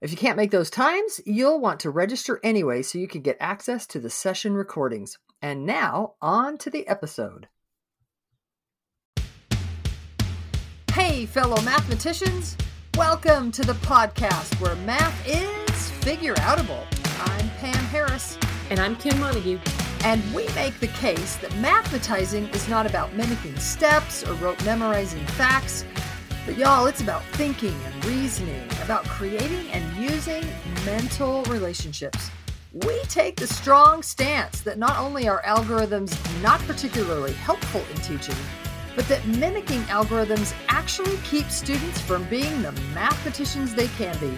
If you can't make those times, you'll want to register anyway so you can get access to the session recordings. And now, on to the episode. Hey, fellow mathematicians. Welcome to the podcast where math is figureoutable. I'm Pam Harris. And I'm Kim Montague. And we make the case that mathematizing is not about mimicking steps or rote memorizing facts. But y'all, it's about thinking and reasoning, about creating and using mental relationships. We take the strong stance that not only are algorithms not particularly helpful in teaching, but that mimicking algorithms actually keeps students from being the mathematicians they can be.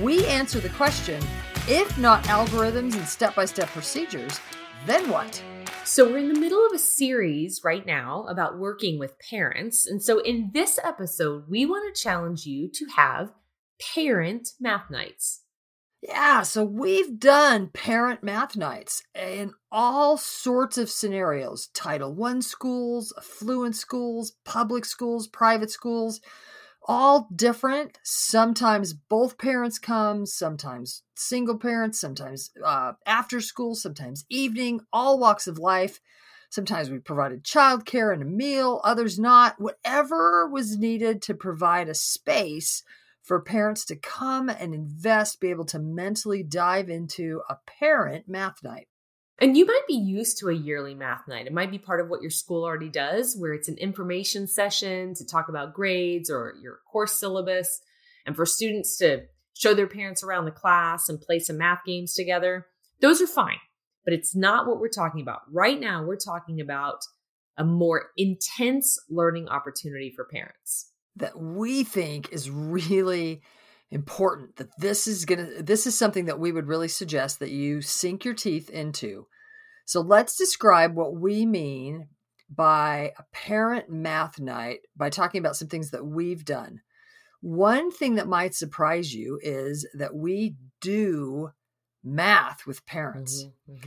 We answer the question, if not algorithms and step-by-step procedures, then what? So we're in the middle of a series right now about working with parents. And so in this episode, we want to challenge you to have parent math nights. Yeah, so we've done parent math nights in all sorts of scenarios. Title I schools, affluent schools, public schools, private schools, all different. Sometimes both parents come, sometimes single parents, sometimes after school, sometimes evening, all walks of life. Sometimes we provided childcare and a meal, others not. Whatever was needed to provide a space for parents to come and invest, be able to mentally dive into a parent math night. And you might be used to a yearly math night. It might be part of what your school already does, where it's an information session to talk about grades or your course syllabus, and for students to show their parents around the class and play some math games together. Those are fine, but it's not what we're talking about. Right now, we're talking about a more intense learning opportunity for parents that we think is really important, that this is something that we would really suggest that you sink your teeth into. So let's describe what we mean by a parent math night by talking about some things that we've done. One thing that might surprise you is that we do math with parents.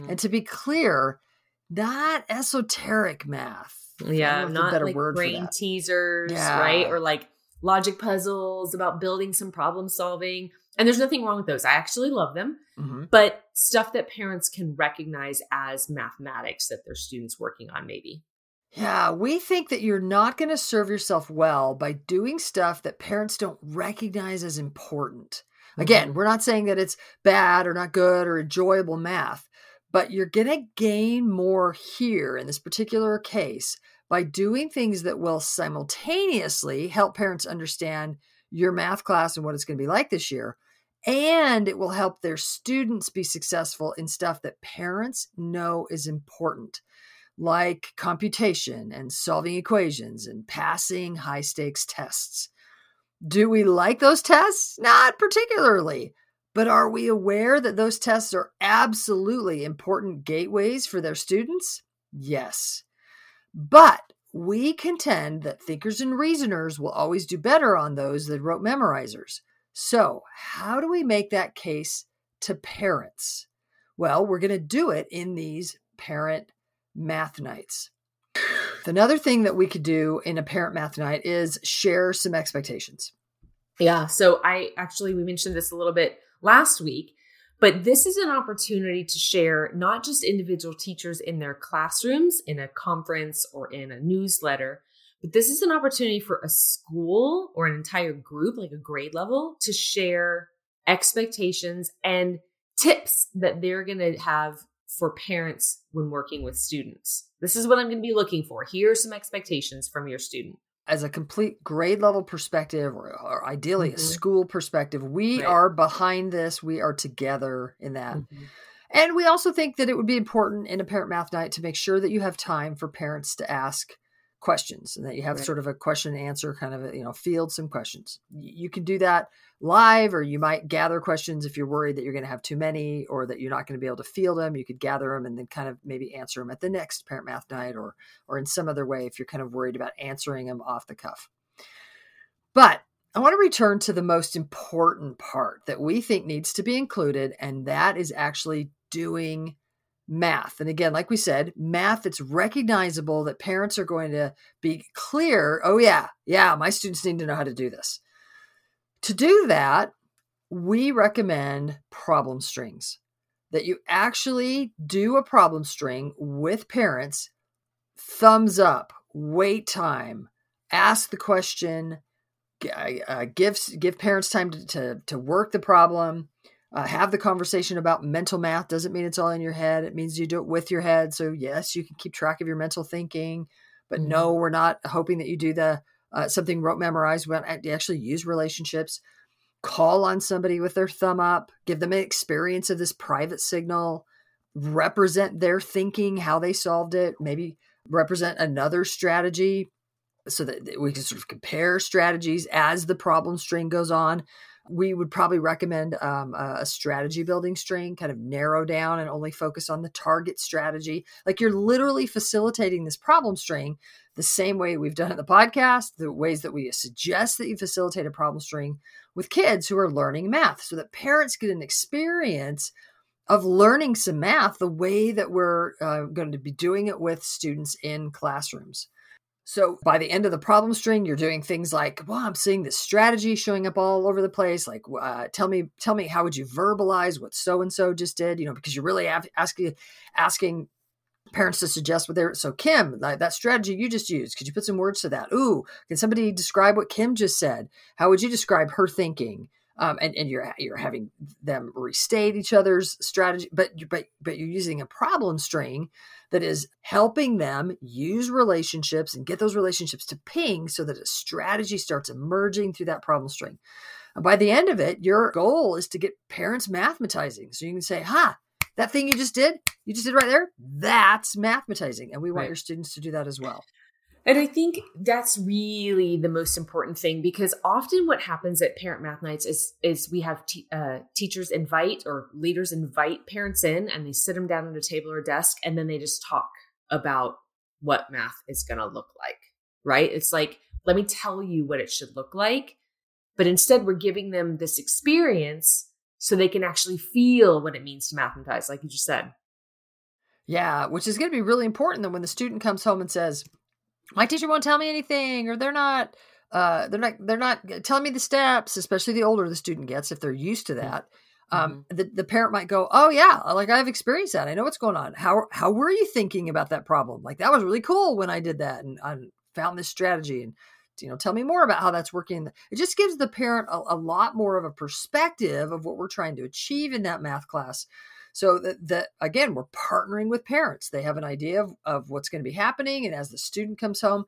And to be clear, not esoteric math. Yeah, not like brain teasers, right? Or like logic puzzles about building some problem solving. And there's nothing wrong with those. I actually love them, but stuff that parents can recognize as mathematics that their students working on maybe. Yeah, we think that you're not going to serve yourself well by doing stuff that parents don't recognize as important. Again, we're not saying that it's bad or not good or enjoyable math, but you're going to gain more here in this particular case by doing things that will simultaneously help parents understand your math class and what it's going to be like this year. And it will help their students be successful in stuff that parents know is important, like computation and solving equations and passing high-stakes tests. Do we like those tests? Not particularly. But are we aware that those tests are absolutely important gateways for their students? Yes. But we contend that thinkers and reasoners will always do better on those than rote memorizers. So how do we make that case to parents? Well, we're going to do it in these parent math nights. Another thing that we could do in a parent math night is share some expectations. Yeah. So we mentioned this a little bit last week, but this is an opportunity to share not just individual teachers in their classrooms, in a conference or in a newsletter, but this is an opportunity for a school or an entire group, like a grade level, to share expectations and tips that they're going to have for parents when working with students. This is what I'm going to be looking for. Here are some expectations from your student. As a complete grade level perspective, or ideally a school perspective, we are behind this. We are together in that. And we also think that it would be important in a parent math night to make sure that you have time for parents to ask questions, and that you have sort of a question and answer kind of, field some questions. You can do that live, or you might gather questions if you're worried that you're going to have too many or that you're not going to be able to field them. You could gather them and then kind of maybe answer them at the next parent math night or in some other way if you're kind of worried about answering them off the cuff. But I want to return to the most important part that we think needs to be included, and that is actually doing math. And again, like we said, math, it's recognizable that parents are going to be clear. Oh yeah, my students need to know how to do this. To do that, we recommend problem strings, that you actually do a problem string with parents, thumbs up, wait time, ask the question, give parents time to work the problem. Have the conversation about mental math. Doesn't mean it's all in your head. It means you do it with your head. So yes, you can keep track of your mental thinking, but no, we're not hoping that you do the something rote memorized. We actually use relationships. Call on somebody with their thumb up. Give them an experience of this private signal. Represent their thinking, how they solved it. Maybe represent another strategy so that we can sort of compare strategies as the problem string goes on. We would probably recommend a strategy building string, kind of narrow down and only focus on the target strategy. Like you're literally facilitating this problem string the same way we've done it in the podcast, the ways that we suggest that you facilitate a problem string with kids who are learning math, so that parents get an experience of learning some math the way that we're going to be doing it with students in classrooms. So by the end of the problem string, you're doing things like, well, I'm seeing this strategy showing up all over the place. Like, tell me, how would you verbalize what so-and-so just did? Because you're really asking parents to suggest what they're, so Kim, that strategy you just used, could you put some words to that? Ooh, can somebody describe what Kim just said? How would you describe her thinking? And you're having them restate each other's strategy, but you're using a problem string that is helping them use relationships and get those relationships to ping so that a strategy starts emerging through that problem string. And by the end of it, your goal is to get parents mathematizing. So you can say, that thing you just did right there, that's mathematizing. And we want your students to do that as well. And I think that's really the most important thing, because often what happens at parent math nights is we have teachers invite, or leaders invite parents in, and they sit them down at a table or desk, and then they just talk about what math is going to look like, right? It's like, let me tell you what it should look like. But instead, we're giving them this experience so they can actually feel what it means to mathematize, like you just said. Yeah, which is going to be really important, that when the student comes home and says, my teacher won't tell me anything, or they're not telling me the steps, especially the older the student gets, if they're used to that, the parent might go, oh yeah, like I've experienced that. I know what's going on. How were you thinking about that problem? Like, that was really cool when I did that, and I found this strategy, and, tell me more about how that's working. It just gives the parent a lot more of a perspective of what we're trying to achieve in that math class. So that again, we're partnering with parents. They have an idea of what's going to be happening. And as the student comes home,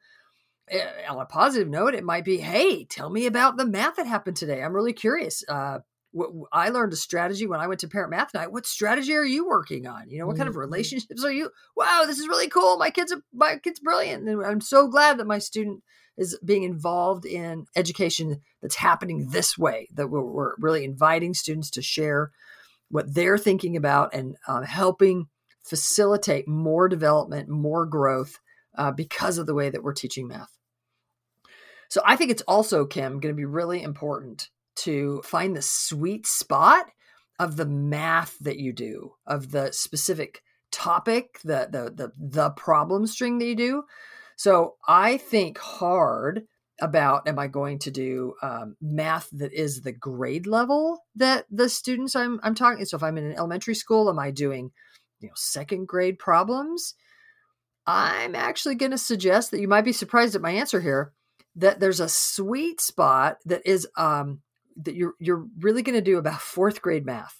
on a positive note, it might be, hey, tell me about the math that happened today. I'm really curious. I learned a strategy when I went to parent math night. What strategy are you working on? What kind of relationships are you? Wow, this is really cool. My kid's brilliant. And I'm so glad that my student is being involved in education that's happening this way, that we're really inviting students to share what they're thinking about, and helping facilitate more development, more growth because of the way that we're teaching math. So I think it's also, Kim, going to be really important to find the sweet spot of the math that you do, of the specific topic, the problem string that you do. So I think hard about, am I going to do math that is the grade level that the students I'm talking? So if I'm in an elementary school, am I doing, second grade problems? I'm actually going to suggest that you might be surprised at my answer here, that there's a sweet spot that is that you're really going to do about fourth grade math.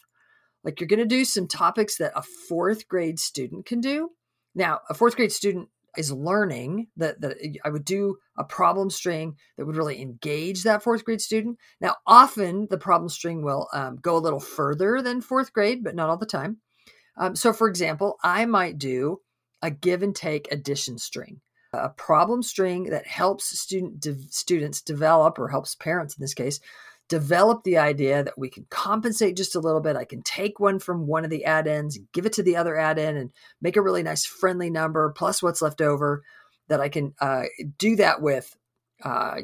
Like, you're going to do some topics that a fourth grade student can do. Now, a fourth grade student is learning, that I would do a problem string that would really engage that fourth grade student. Now, often the problem string will go a little further than fourth grade, but not all the time. So for example, I might do a give and take addition string. a problem string that helps students develop, or helps parents in this case, develop the idea that we can compensate just a little bit. I can take one from one of the add-ins and give it to the other add-in and make a really nice friendly number plus what's left over that I can do that with.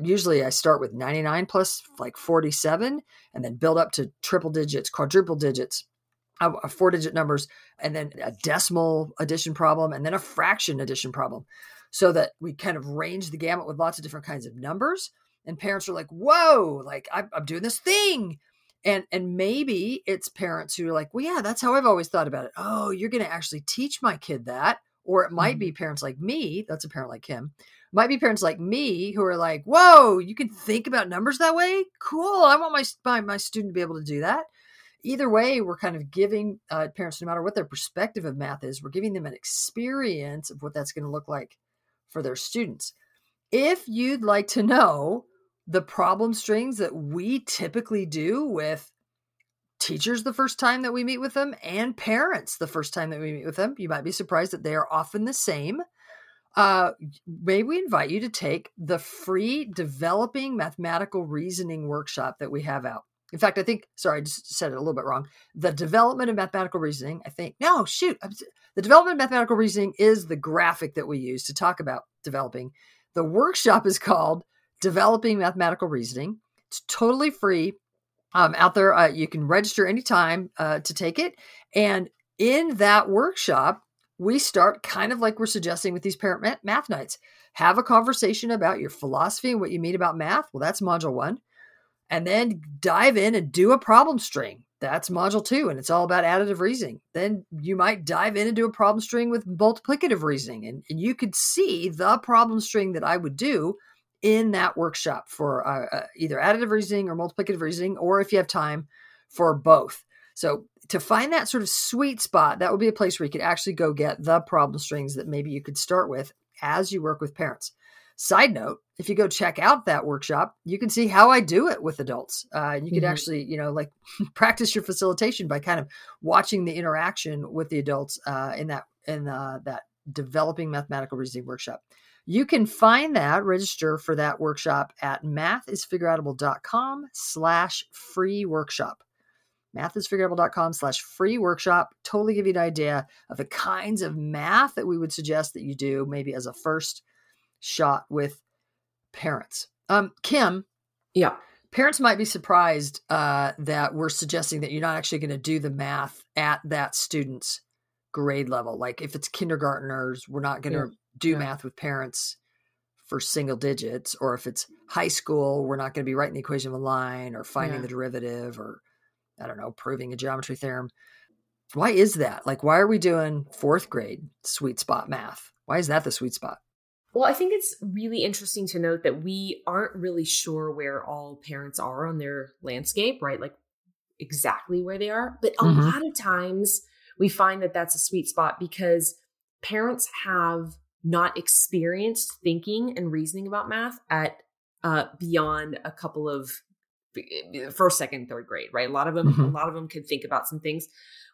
Usually I start with 99 plus like 47 and then build up to triple digits, quadruple digits, four-digit numbers, and then a decimal addition problem, and then a fraction addition problem, so that we kind of range the gamut with lots of different kinds of numbers. And parents are like, whoa, like I'm doing this thing. And maybe it's parents who are like, well, yeah, that's how I've always thought about it. Oh, you're going to actually teach my kid that. Or it might be parents like me. That's a parent like him. Might be parents like me who are like, whoa, you can think about numbers that way? Cool. I want my student to be able to do that. Either way, we're kind of giving parents, no matter what their perspective of math is, we're giving them an experience of what that's going to look like for their students. If you'd like to know the problem strings that we typically do with teachers the first time that we meet with them and parents the first time that we meet with them, you might be surprised that they are often the same. May we invite you to take the free Developing Mathematical Reasoning workshop that we have out. In fact, I just said it a little bit wrong. The Development of Mathematical Reasoning, the Development of Mathematical Reasoning is the graphic that we use to talk about developing. The workshop is called Developing Mathematical Reasoning. It's totally free out there. You can register anytime to take it. And in that workshop, we start kind of like we're suggesting with these parent math nights. Have a conversation about your philosophy and what you mean about math. Well, that's module 1. And then dive in and do a problem string. That's module 2, and it's all about additive reasoning. Then you might dive in and do a problem string with multiplicative reasoning. And you could see the problem string that I would do in that workshop for either additive reasoning or multiplicative reasoning, or if you have time, for both. So to find that sort of sweet spot, that would be a place where you could actually go get the problem strings that maybe you could start with as you work with parents. Side note, if you go check out that workshop, you can see how I do it with adults. You could actually, practice your facilitation by kind of watching the interaction with the adults in that Developing Mathematical Reasoning workshop. You can find that, register for that workshop at mathisfigureoutable.com/free-workshop. mathisfigureoutable.com/free-workshop. Totally give you an idea of the kinds of math that we would suggest that you do maybe as a first shot with parents. Kim. Yeah. Parents might be surprised that we're suggesting that you're not actually going to do the math at that student's grade level. Like if it's kindergartners, we're not going to do math with parents for single digits. Or if it's high school, we're not going to be writing the equation of a line or finding the derivative or, I don't know, proving a geometry theorem. Why is that? Like, why are we doing 4th grade sweet spot math? Why is that the sweet spot? Well, I think it's really interesting to note that we aren't really sure where all parents are on their landscape, right? Like exactly where they are. But a lot of times we find that that's a sweet spot because parents have not experienced thinking and reasoning about math at beyond a couple of first, second, third grade, right? A lot of them can think about some things.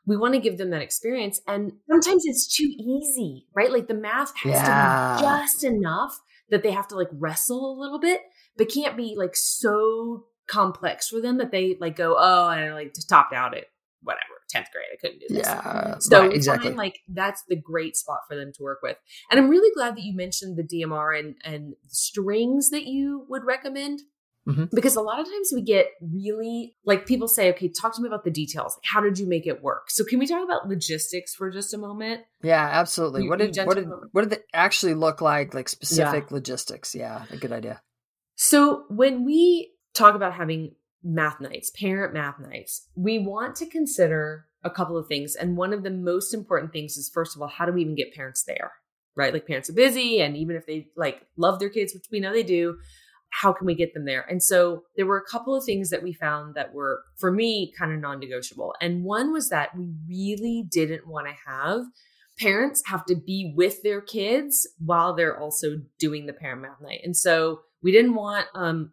We want to give them that experience. And sometimes it's too easy, right? Like the math has to be just enough that they have to like wrestle a little bit, but can't be like so complex for them that they like go, oh, I like to topped out at whatever, 10th grade. I couldn't do this. Yeah, so right, exactly. Like that's the great spot for them to work with. And I'm really glad that you mentioned the DMR and strings that you would recommend. Because a lot of times we get really like people say, okay, talk to me about the details. Like, how did you make it work? So can we talk about logistics for just a moment? Yeah, absolutely. What did it actually look like? Like specific logistics. Yeah, a good idea. So when we talk about having math nights, parent math nights, we want to consider a couple of things. And one of the most important things is, first of all, how do we even get parents there? Right? Like parents are busy. And even if they like love their kids, which we know they do, how can we get them there? And so there were a couple of things that we found that were, for me, kind of non-negotiable. And one was that we really didn't want to have parents have to be with their kids while they're also doing the parent math night. And so we didn't want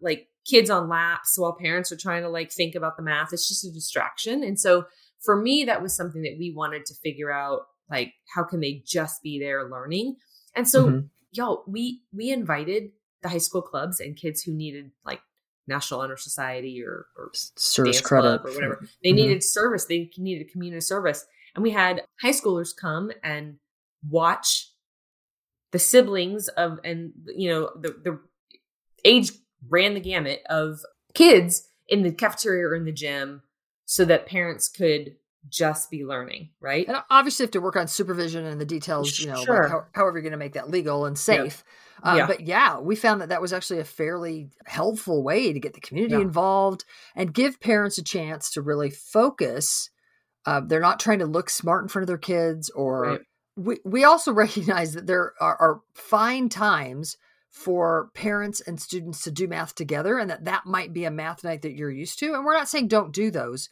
like kids on laps while parents are trying to like think about the math. It's just a distraction. And so for me, that was something that we wanted to figure out, like, how can they just be there learning? And so y'all, we invited the high school clubs and kids who needed like National Honor Society or service dance credit club or whatever. They needed service. They needed community service. And we had high schoolers come and watch the siblings of, and you know, the age ran the gamut of kids in the cafeteria or in the gym so that parents could just be learning, right? And obviously you have to work on supervision and the details, you know, like however you're going to make that legal and safe. Yeah. But yeah, we found that that was actually a fairly helpful way to get the community involved and give parents a chance to really focus. They're not trying to look smart in front of their kids or we also recognize that there are fine times for parents and students to do math together and that might be a math night that you're used to. And we're not saying don't do those.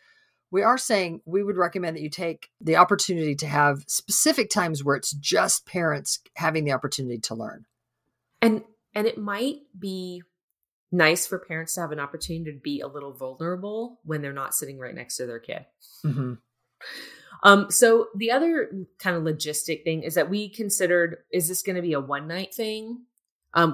We are saying we would recommend that you take the opportunity to have specific times where it's just parents having the opportunity to learn. And it might be nice for parents to have an opportunity to be a little vulnerable when they're not sitting right next to their kid. Mm-hmm. So the other kind of logistic thing is that we considered, is this going to be a one night thing?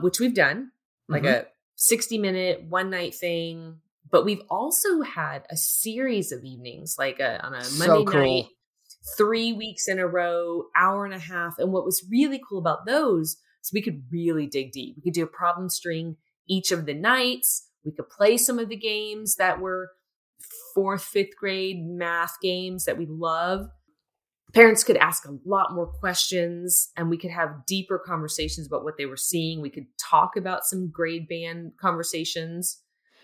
Which we've done, like a 60-minute one night thing. But we've also had a series of evenings, like on a Monday night, 3 weeks in a row, hour and a half. And what was really cool about those is we could really dig deep. We could do a problem string each of the nights. We could play some of the games that were 4th, 5th grade math games that we love. Parents could ask a lot more questions and we could have deeper conversations about what they were seeing. We could talk about some grade band conversations.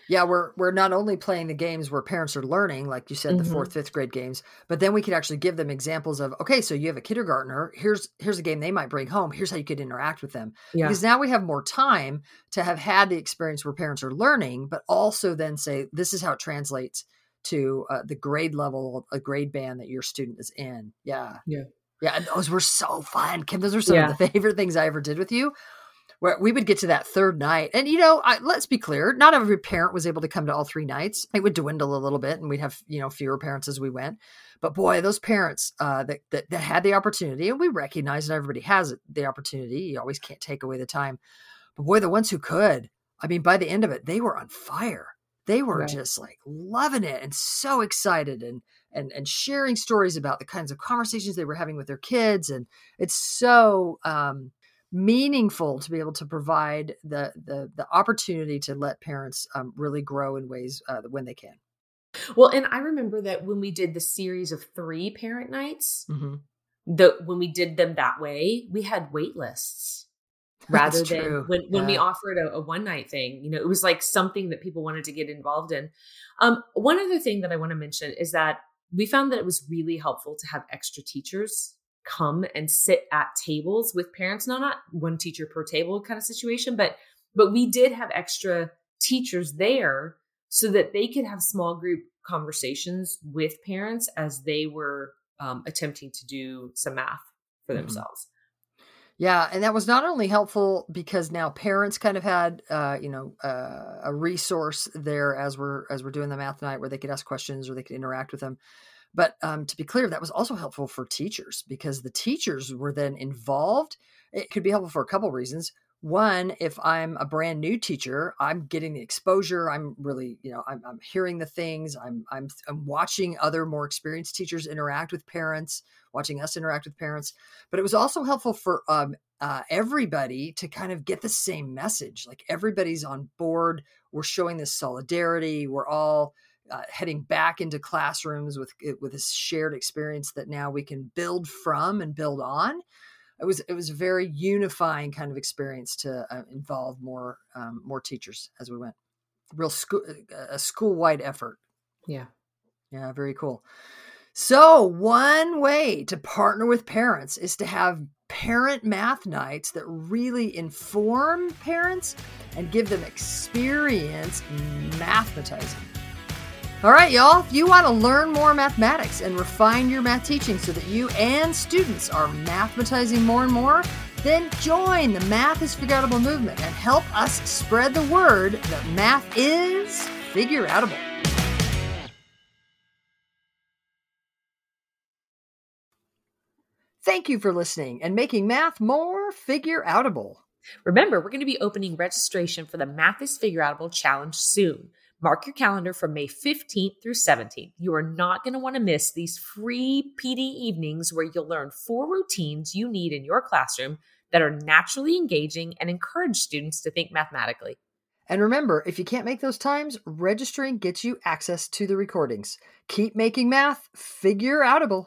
Yeah, we're not only playing the games where parents are learning, like you said, the 4th, 5th grade games, but then we could actually give them examples of, okay, so you have a kindergartner, here's a game they might bring home, here's how you could interact with them. Yeah. Because now we have more time to have had the experience where parents are learning, but also then say, this is how it translates to the grade level, a grade band that your student is in. Yeah. Yeah. Yeah. And those were so fun, Kim. Those were some of the favorite things I ever did with you. Where we would get to that third night. And, you know, let's be clear, not every parent was able to come to all 3 nights. It would dwindle a little bit and we'd have, you know, fewer parents as we went. But boy, those parents that had the opportunity, and we recognize that everybody has the opportunity. You always can't take away the time. But boy, the ones who could, I mean, by the end of it, they were on fire. They were just like loving it and so excited and sharing stories about the kinds of conversations they were having with their kids. And it's so... meaningful to be able to provide the opportunity to let parents really grow in ways when they can. Well, and I remember that when we did the series of 3 parent nights, when we did them that way, we had wait lists rather than when we offered a one night thing. You know, it was like something that people wanted to get involved in. One other thing that I want to mention is that we found that it was really helpful to have extra teachers come and sit at tables with parents. Now, not one teacher per table kind of situation, but we did have extra teachers there so that they could have small group conversations with parents as they were attempting to do some math for themselves. Yeah. And that was not only helpful because now parents kind of had, a resource there as we're doing the math night where they could ask questions or they could interact with them. But to be clear, that was also helpful for teachers because the teachers were then involved. It could be helpful for a couple of reasons. One, if I'm a brand new teacher, I'm getting the exposure. I'm really, you know, I'm hearing the things. I'm watching other more experienced teachers interact with parents, watching us interact with parents. But it was also helpful for everybody to kind of get the same message. Like everybody's on board. We're showing this solidarity. We're all heading back into classrooms with this shared experience that now we can build from and build on. It was a very unifying kind of experience to involve more teachers as we went. A school-wide effort. Yeah. Yeah. Very cool. So one way to partner with parents is to have parent math nights that really inform parents and give them experience mathematizing. All right, y'all, if you want to learn more mathematics and refine your math teaching so that you and students are mathematizing more and more, then join the Math is Figureoutable movement and help us spread the word that math is figureoutable. Thank you for listening and making math more figureoutable. Remember, we're going to be opening registration for the Math is Figureoutable Challenge soon. Mark your calendar from May 15th through 17th. You are not going to want to miss these free PD evenings where you'll learn 4 routines you need in your classroom that are naturally engaging and encourage students to think mathematically. And remember, if you can't make those times, registering gets you access to the recordings. Keep making math figureoutable.